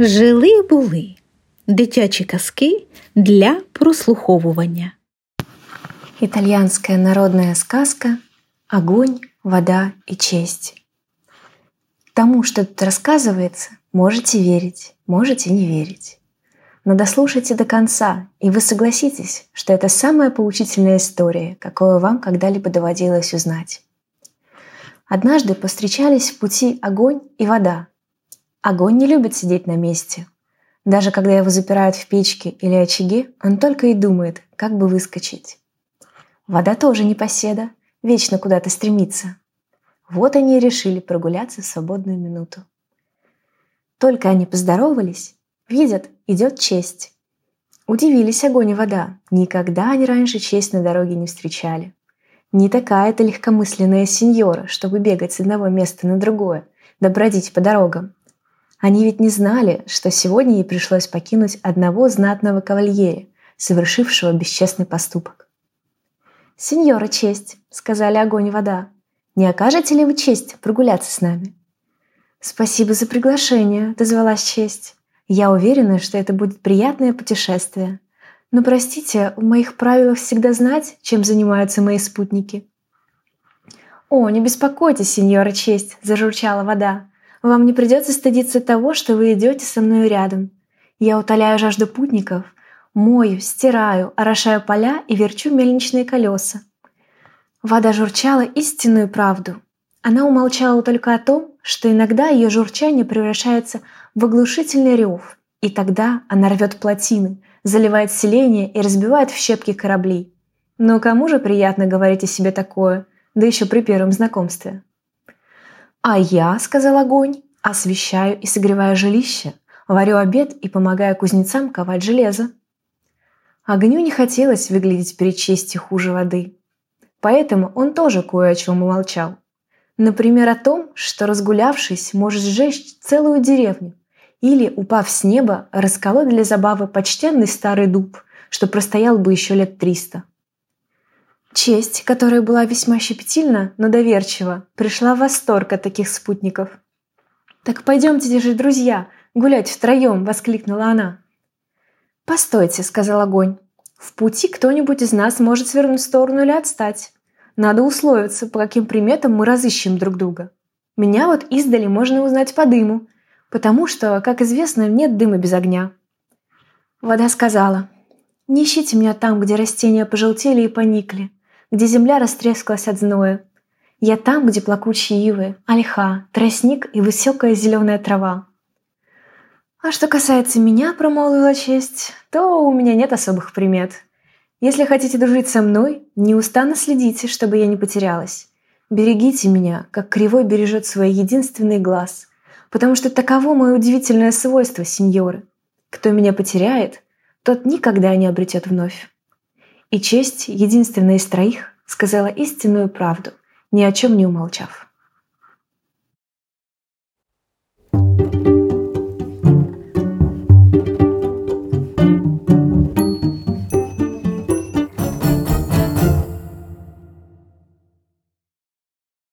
Жили-були. Дитячі казки для прослуховування. Итальянская народная сказка «Огонь, вода и честь». Тому, что тут рассказывается, можете верить, можете не верить. Но дослушайте до конца, и вы согласитесь, что это самая поучительная история, какую вам когда-либо доводилось узнать. Однажды повстречались в пути огонь и вода. Огонь не любит сидеть на месте. Даже когда его запирают в печке или очаге, он только и думает, как бы выскочить. Вода тоже непоседа, вечно куда-то стремится. Вот они и решили прогуляться в свободную минуту. Только они поздоровались, видят, идет честь. Удивились огонь и вода. Никогда они раньше честь на дороге не встречали. Не такая-то легкомысленная сеньора, чтобы бегать с одного места на другое, да бродить по дорогам. Они ведь не знали, что сегодня ей пришлось покинуть одного знатного кавальери, совершившего бесчестный поступок. «Сеньора честь», — сказали огонь и вода, — «не окажете ли вы честь прогуляться с нами?» «Спасибо за приглашение», — отозвалась честь. «Я уверена, что это будет приятное путешествие. Но, простите, в моих правилах всегда знать, чем занимаются мои спутники». «О, не беспокойтесь, сеньора честь», — зажурчала вода. «Вам не придется стыдиться того, что вы идете со мной рядом. Я утоляю жажду путников, мою, стираю, орошаю поля и верчу мельничные колеса». Вода журчала истинную правду. Она умолчала только о том, что иногда ее журчание превращается в оглушительный рев, и тогда она рвет плотины, заливает селения и разбивает в щепки корабли. Но кому же приятно говорить о себе такое, да еще при первом знакомстве? «А я, — сказал огонь, — освещаю и согреваю жилище, варю обед и помогаю кузнецам ковать железо». Огню не хотелось выглядеть перед честью хуже воды. Поэтому он тоже кое о чем умолчал. Например, о том, что разгулявшись, может сжечь целую деревню или, упав с неба, расколоть для забавы почтенный старый дуб, что простоял бы еще лет 300. Честь, которая была весьма щепетильна, но доверчива, пришла в восторг от таких спутников. «Так пойдемте же, друзья, гулять втроем!» — воскликнула она. «Постойте!» — сказал огонь. «В пути кто-нибудь из нас может свернуть в сторону или отстать. Надо условиться, по каким приметам мы разыщем друг друга. Меня вот издали можно узнать по дыму, потому что, как известно, нет дыма без огня». Вода сказала: «Не ищите меня там, где растения пожелтели и поникли, где земля растрескалась от зноя. Я там, где плакучие ивы, ольха, тростник и высокая зеленая трава». «А что касается меня, — промолвила честь, — то у меня нет особых примет. Если хотите дружить со мной, неустанно следите, чтобы я не потерялась. Берегите меня, как кривой бережет свой единственный глаз, потому что таково мое удивительное свойство, сеньоры. Кто меня потеряет, тот никогда не обретет вновь». И честь, единственная из троих, сказала истинную правду, ни о чем не умолчав.